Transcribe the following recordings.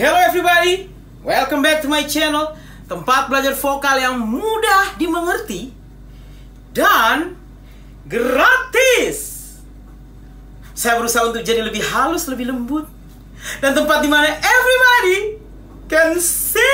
Hello everybody, welcome back to my channel. Tempat belajar vokal yang mudah dimengerti dan gratis. Saya berusaha untuk jadi lebih halus, lebih lembut, dan tempat dimana everybody can sing.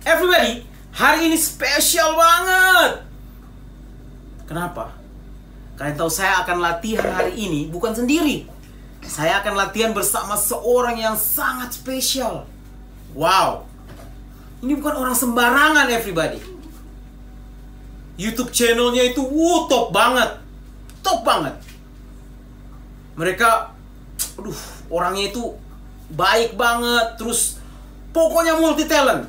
Everybody, hari ini spesial banget. Kenapa? Kalian tahu saya akan latihan hari ini bukan sendiri. Saya akan latihan bersama seorang yang sangat spesial. Wow, ini bukan orang sembarangan everybody. YouTube channelnya itu top banget. Top banget. Mereka, orangnya itu baik banget. Terus pokoknya multi talent.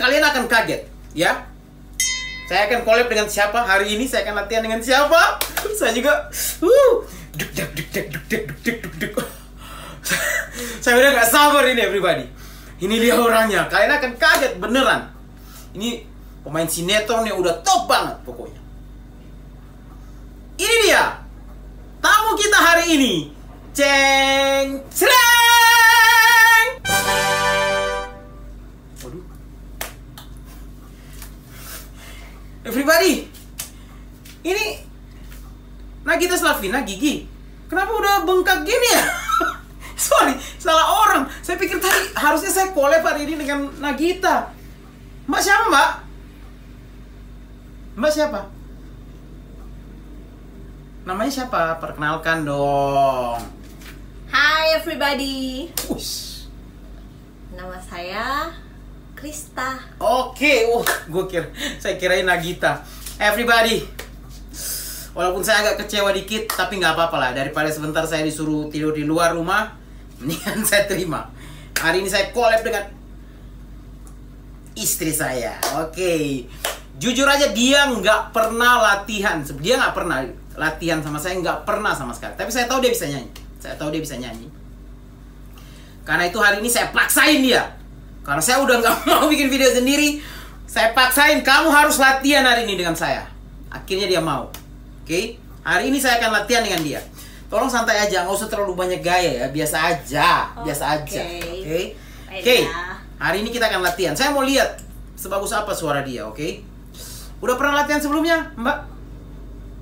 Kalian akan kaget, ya. Saya akan collab dengan siapa hari ini? Saya akan latihan dengan siapa? Saya juga saya udah gak sabar ini everybody. Ini dia orangnya. Kalian akan kaget beneran. Ini pemain sinetron yang udah top banget pokoknya. Ini dia tamu kita hari ini. Ceng Ceng. Waduh. Everybody, ini Nagita Slavina gigi. Kenapa udah bengkak gini ya? Sorry, salah orang. Saya pikir tadi harusnya saya collab hari ini dengan Nagita. Mbak siapa mbak? Mbak siapa? Namanya siapa? Perkenalkan dong. Hi everybody. Ush. Nama saya Krista. Oke, gue kirain Nagita. Everybody, walaupun saya agak kecewa dikit, tapi nggak apa-apa lah. Daripada sebentar saya disuruh tidur di luar rumah, mendingan saya terima. Hari ini saya collab dengan istri saya. Oke, jujur aja dia nggak pernah latihan. Dia nggak pernah latihan sama saya, nggak pernah sama sekali. Tapi saya tahu dia bisa nyanyi. Saya tahu dia bisa nyanyi. Karena itu hari ini saya paksain dia. Karena saya udah gak mau bikin video sendiri, saya paksain kamu harus latihan hari ini dengan saya. Akhirnya dia mau. Oke, hari ini saya akan latihan dengan dia. Tolong santai aja, gak usah terlalu banyak gaya ya. Biasa aja, biasa aja. Oke, hari ini kita akan latihan. Saya mau lihat sebagus apa suara dia, oke? Udah pernah latihan sebelumnya, mbak?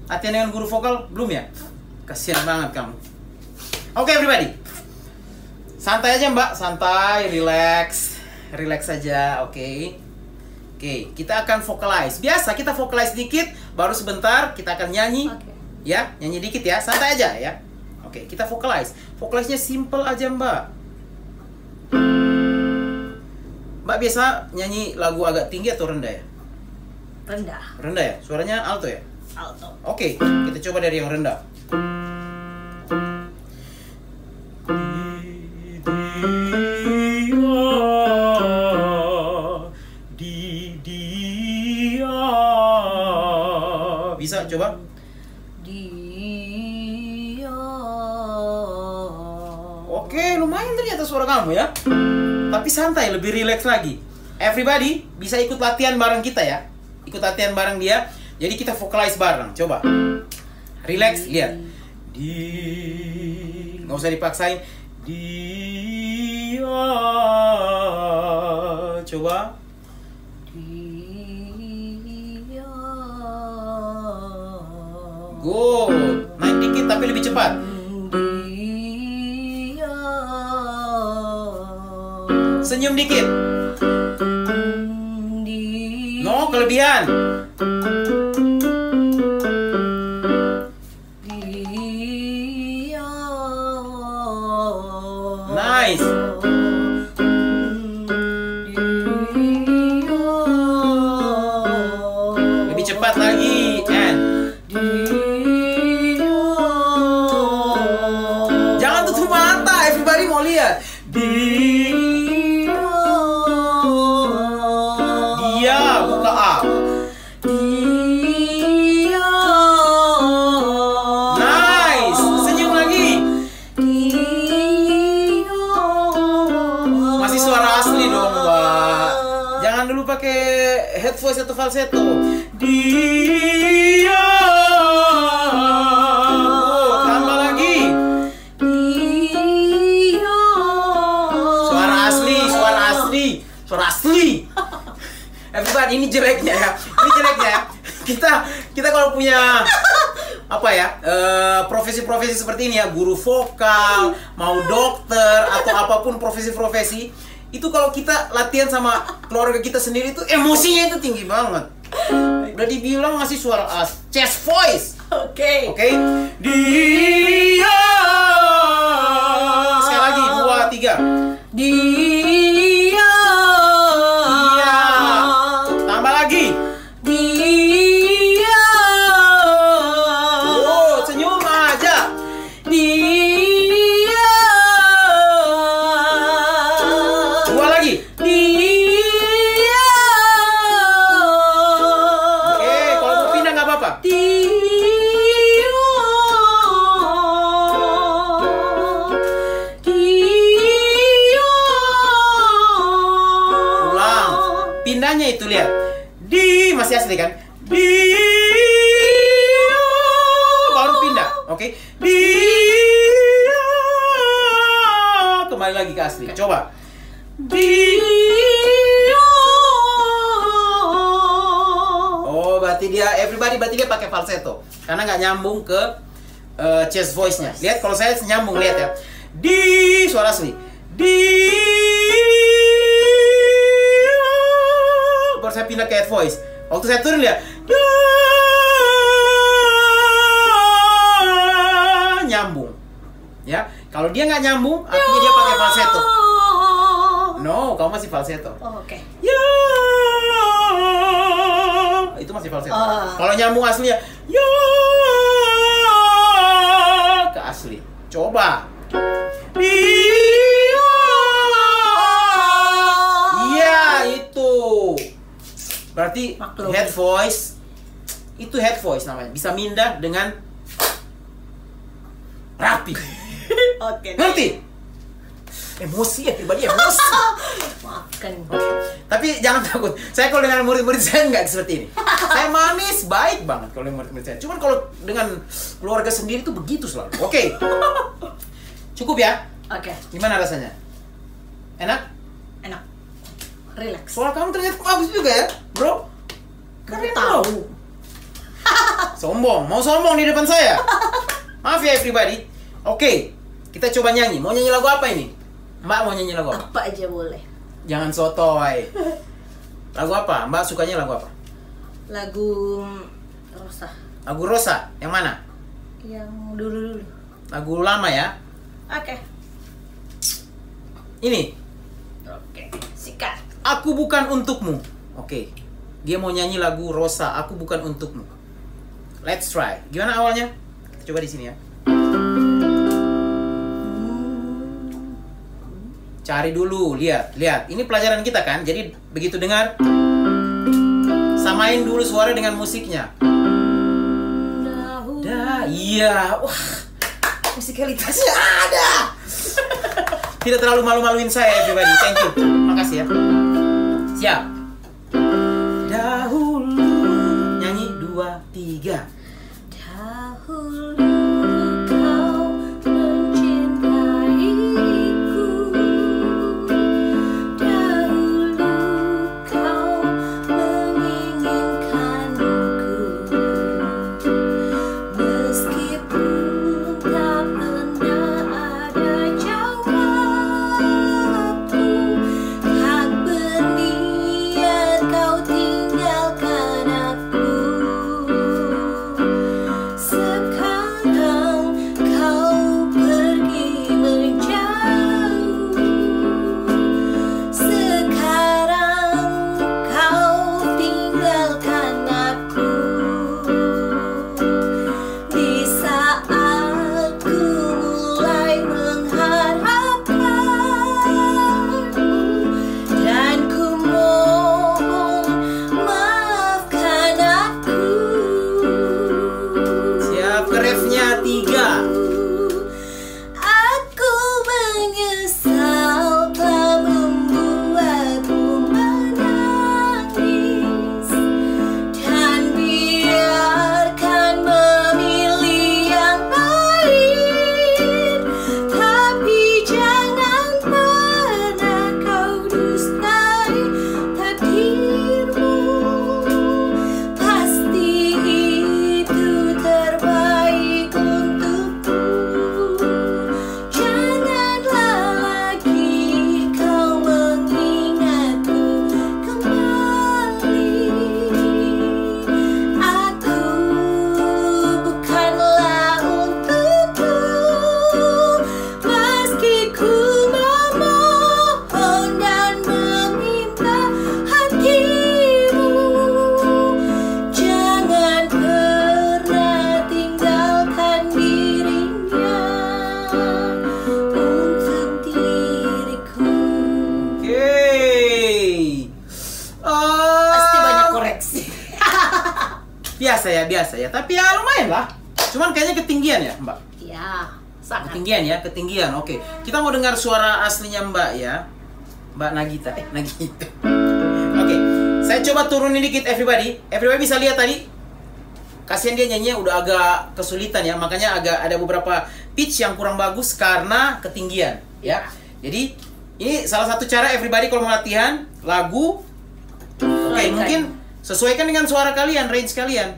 Latihan dengan guru vokal? Belum ya? Kasihan banget kamu. Oke, everybody, santai aja mbak, santai, relax. Relax saja, oke. Oke, kita akan vocalize. Biasa kita vocalize dikit, baru sebentar kita akan nyanyi. Ya, nyanyi dikit ya, santai aja ya. Oke, kita vocalize. Vocalize-nya simple aja, Mbak. Mbak biasa nyanyi lagu agak tinggi atau rendah ya? Rendah. Rendah ya? Suaranya alto ya? Alto. Oke, kita coba dari yang rendah. Bisa coba dia. Oke, lumayan ternyata suara kamu ya. Tapi santai, lebih rileks lagi. Everybody bisa ikut latihan bareng kita ya. Ikut latihan bareng dia. Jadi kita vocalize bareng. Coba. Relax, lihat. Nggak usah dipaksain. Dia. Coba. Good. Naik dikit tapi lebih cepat. Senyum dikit. No, kelebihan. Nice. Lebih cepat lagi. And dia buka A. Dia. Nice. Senyum lagi. Dia. Masih suara asli dong, Mbak. Jangan dulu pakai head voice atau falsetto. Dia. Oh, tambah lagi. punya apa ya, profesi-profesi seperti ini ya, guru vokal, mau dokter atau apapun profesi-profesi itu, kalau kita latihan sama keluarga kita sendiri itu emosinya itu tinggi banget. Udah dibilang ngasih suara as, chest voice. Oke. Oke. Dia. Sekali lagi 2 3. Dia. Dia. Tambah lagi. Dia. Oh, senyum aja. Dia. 2 lagi. Dia. Oke, kalau mau pindah enggak apa-apa. Pindahnya itu lihat, di masih asli kan, di baru pindah, oke, di kembali lagi ke asli, coba, di, oh berarti dia everybody, berarti dia pakai falsetto, karena nggak nyambung ke chest voice-nya. Lihat kalau saya nyambung, lihat ya, di suara asli, di. Saya pindah ke head voice. Waktu saya turun ya, nyambung. Ya, kalau dia nggak nyambung, artinya dia pakai falsetto. No, kamu masih falsetto. Oh, oke. Okay. Itu masih falsetto. Kalau nyambung aslinya, ke asli. Coba. Berarti maklum. Head voice itu head voice namanya, bisa mindah dengan rapi. Oke. Ngerti? Emosi ya, pribadi emosi. Maafkan. Tapi jangan takut. Saya kalau dengan murid-murid saya nggak seperti ini. Saya manis, baik banget kalau dengan murid-murid saya. Cuman kalau dengan keluarga sendiri tuh begitu selalu. Oke. Cukup ya? Oke. Gimana rasanya? Enak? Enak. Relax. Suara kamu ternyata bagus juga ya, bro. Keren tahu. Sombong, mau sombong di depan saya. Maaf ya everybody. Oke, kita coba nyanyi. Mau nyanyi lagu apa ini? Mbak mau nyanyi lagu apa? Apa aja boleh. Jangan sotoy. Lagu apa? Mbak sukanya lagu apa? Lagu Rossa. Lagu Rossa? Yang mana? Yang dulu-dulu. Lagu lama ya? Oke. Ini? Oke, sikat. Aku Bukan Untukmu. Oke. Dia mau nyanyi lagu Rossa, Aku Bukan Untukmu. Let's try. Gimana awalnya? Kita coba di sini ya. Cari dulu, lihat, lihat. Ini pelajaran kita kan? Jadi begitu dengar, samain dulu suara dengan musiknya. Dah, iya. Wah. Musikalitasnya ada. Tidak terlalu malu-maluin saya everybody. Thank you. Makasih ya. Siap. Dahulu. Nyanyi 2 3. Dahulu kau mencintaiku. Dahulu kau menginginkanku. Meskipun tak pernah ada jawaban. Tak benih. ya, biasa ya. Tapi ya lumayan lah. Cuman kayaknya ketinggian ya, Mbak? Iya, sangat. Ketinggian ya, ketinggian. Oke. Kita mau dengar suara aslinya Mbak ya. Mbak Nagita. Nagita. Oke. Saya coba turunin dikit everybody. Everybody bisa lihat tadi? Kasihan dia nyanyinya udah agak kesulitan ya. Makanya agak ada beberapa pitch yang kurang bagus karena ketinggian ya. Jadi ini salah satu cara everybody kalau mau latihan lagu. Oke, mungkin sesuaikan dengan suara kalian, range kalian.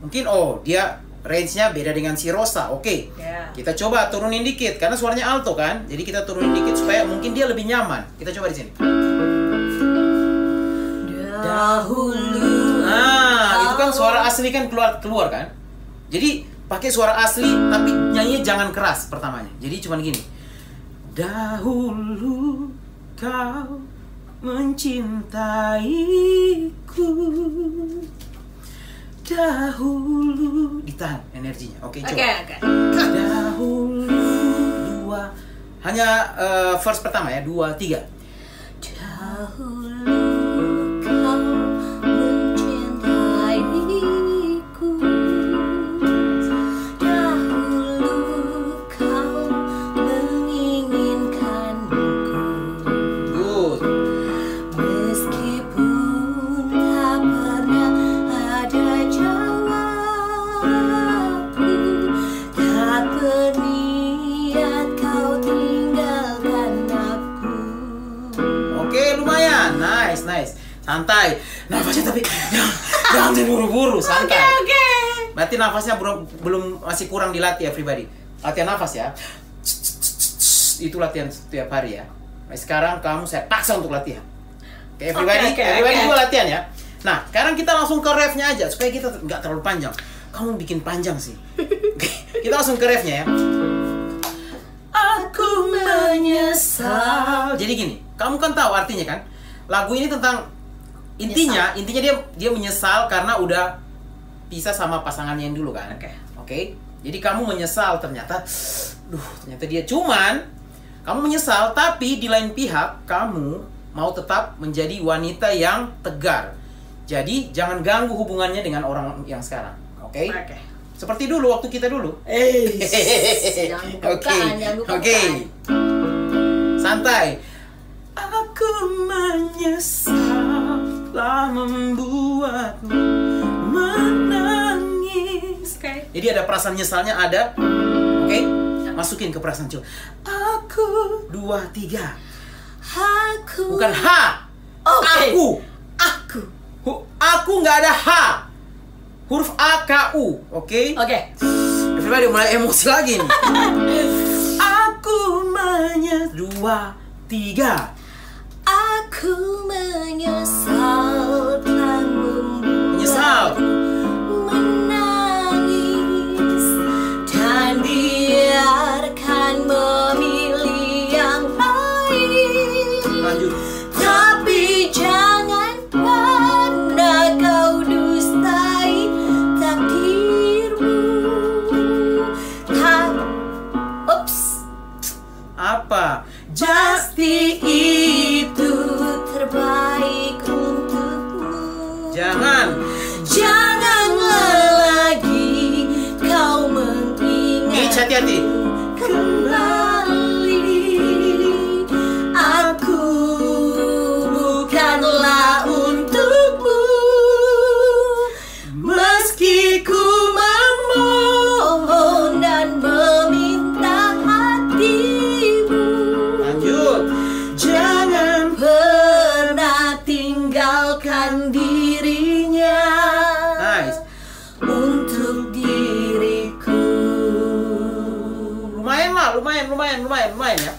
Mungkin oh, dia range-nya beda dengan si Rossa. Oke. Kita coba turunin dikit karena suaranya alto kan. Jadi kita turunin dikit supaya mungkin dia lebih nyaman. Kita coba di sini. Dahulu. Nah, itu kan suara asli kan keluar kan. Jadi pakai suara asli tapi nyanyinya jangan keras pertamanya. Jadi cuman gini. Dahulu kau mencintaiku. Dahulu ditahan energinya. Oke, coba. Okay. Dahulu dua. Hanya verse pertama ya, 2, 3. Dahulu kau mencintaiku. Dahulu kau menginginkanku. Good. Meskipun tak pernah ada jawabku, tak berniat kau tinggalkan aku. Oke, lumayan. Nice. Santai, nafasnya tapi jangan buru-buru, santai. Okay. Berarti nafasnya belum masih kurang dilatih everybody. Latihan nafas ya. Itu latihan setiap hari ya. Nah, sekarang kamu saya paksa untuk latihan. Oke, everybody, everybody juga latihan ya. Nah, sekarang kita langsung ke refnya aja supaya kita nggak terlalu panjang. Kamu bikin panjang sih. Kita langsung ke refnya ya. Aku menyesal. Jadi gini, kamu kan tahu artinya kan? Lagu ini tentang intinya dia menyesal karena udah pisah sama pasangannya yang dulu kan. Oke. Jadi kamu menyesal ternyata dia cuman kamu menyesal tapi di lain pihak kamu mau tetap menjadi wanita yang tegar. Jadi jangan ganggu hubungannya dengan orang yang sekarang. Oke. Seperti dulu waktu kita dulu. Oke. Santai. Aku menyesal telah membuatmu menangis. Jadi ada perasaan nyesalnya ada. Oke. Masukin ke perasaan cowok. Aku 2, 3. Aku. Bukan H. Okay. Aku. Aku nggak ada H. Huruf A K U. Oke. Everybody mulai emosi lagi nih. Aku menyesal 2, 3. Aku menyesal telah membuatmu menangis dan biarkan memilih yang lain. Tapi jangan pernah kau dustai takdirmu. Apa? Pasti itu terbaik untukmu. Jangan lagi kau mengingat. Hati-hati. Kembali aku bukanlah untukmu, meski ku memohon dan meminta hati. Dirinya untuk diriku. Lumayan ya.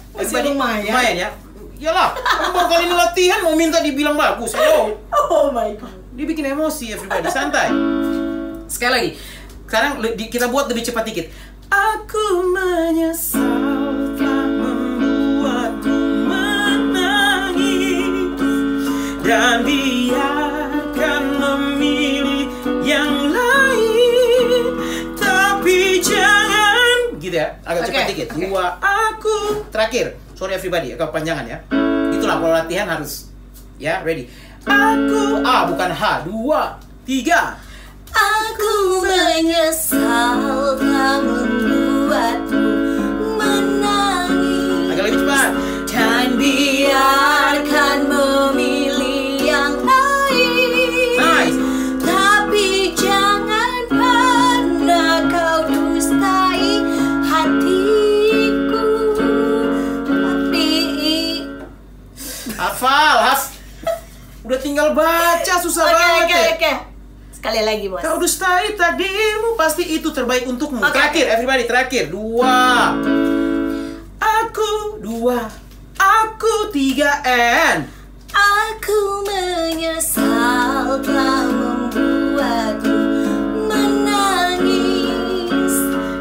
Lumayan ya. Iyalah, baru kali ini latihan mau minta dibilang bagus. Ayo. Oh my god. Dia bikin emosi everybody, santai. Sekali lagi. Sekarang kita buat lebih cepat dikit. Aku menyesal telah membuatmu menangis dan dia agak cepat dikit. Gua aku terakhir. Sorry everybody, agak panjangan ya. Itulah kalau latihan harus ya ready. Aku bukan H. 2, 3. Aku menyesal telah membuatmu menangis. Agak lebih cepat. Dan biarkan memilih yang lain. Nice. Tapi jangan pernah kau dustai hatiku. Tapi hafal, udah tinggal baca, susah banget. Oke. Sekali lagi, bos. Kau dustai tadimu, pasti itu terbaik untukmu. Okay. Terakhir, everybody, terakhir. Dua. Aku dua. Aku tiga N. Aku menyesal telah membuatmu menangis.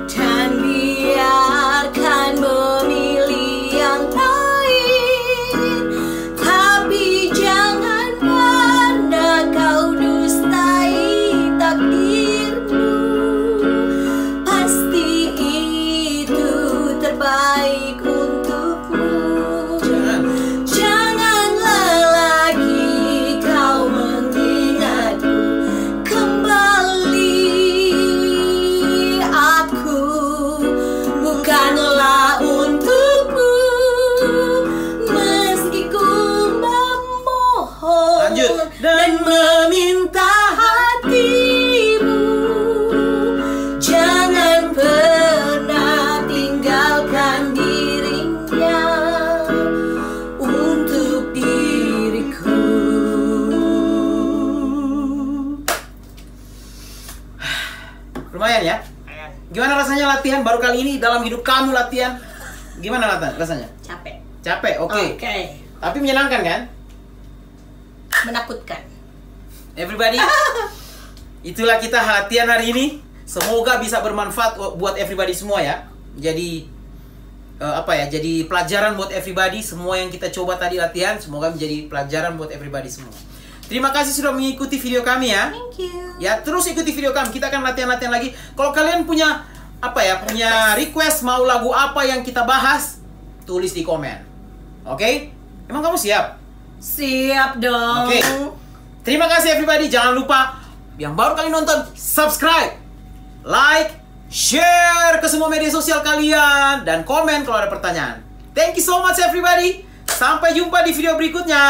Dan biarkan memilih yang lain. Tapi jangan pernah kau dustai takdirmu. Pasti itu terbaik untukmu. Dan meminta hatimu, jangan pernah tinggalkan dirinya untuk diriku. Lumayan ya? Gimana rasanya latihan baru kali ini dalam hidup kamu latihan? Gimana rasanya? Capek. Capek, oke. Tapi menyenangkan kan? Menakutkan. Everybody, itulah kita latihan hari ini. Semoga bisa bermanfaat buat everybody semua ya. Jadi jadi pelajaran buat everybody. Semua yang kita coba tadi latihan, semoga menjadi pelajaran buat everybody semua. Terima kasih sudah mengikuti video kami ya. Thank you. Ya, terus ikuti video kami. Kita akan latihan-latihan lagi. Kalau kalian punya request mau lagu apa yang kita bahas, tulis di komen. Oke? Emang kamu siap? Siap dong. Oke. Terima kasih everybody. Jangan lupa yang baru kali nonton, subscribe, like, share ke semua media sosial kalian, dan komen kalau ada pertanyaan. Thank you so much everybody. Sampai jumpa di video berikutnya.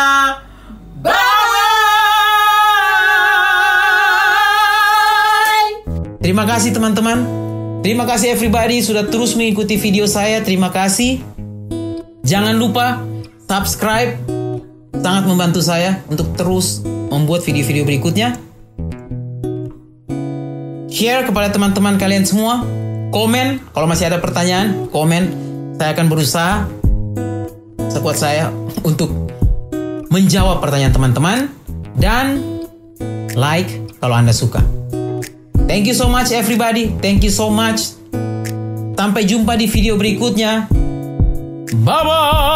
Bye. Terima kasih teman-teman. Terima kasih everybody sudah terus mengikuti video saya. Terima kasih. Jangan lupa subscribe. Sangat membantu saya untuk terus membuat video-video berikutnya. Share kepada teman-teman kalian semua. Komen, kalau masih ada pertanyaan, komen. Saya akan berusaha sekuat saya untuk menjawab pertanyaan teman-teman. Dan like kalau Anda suka. Thank you so much everybody. Thank you so much. Sampai jumpa di video berikutnya. Bye-bye.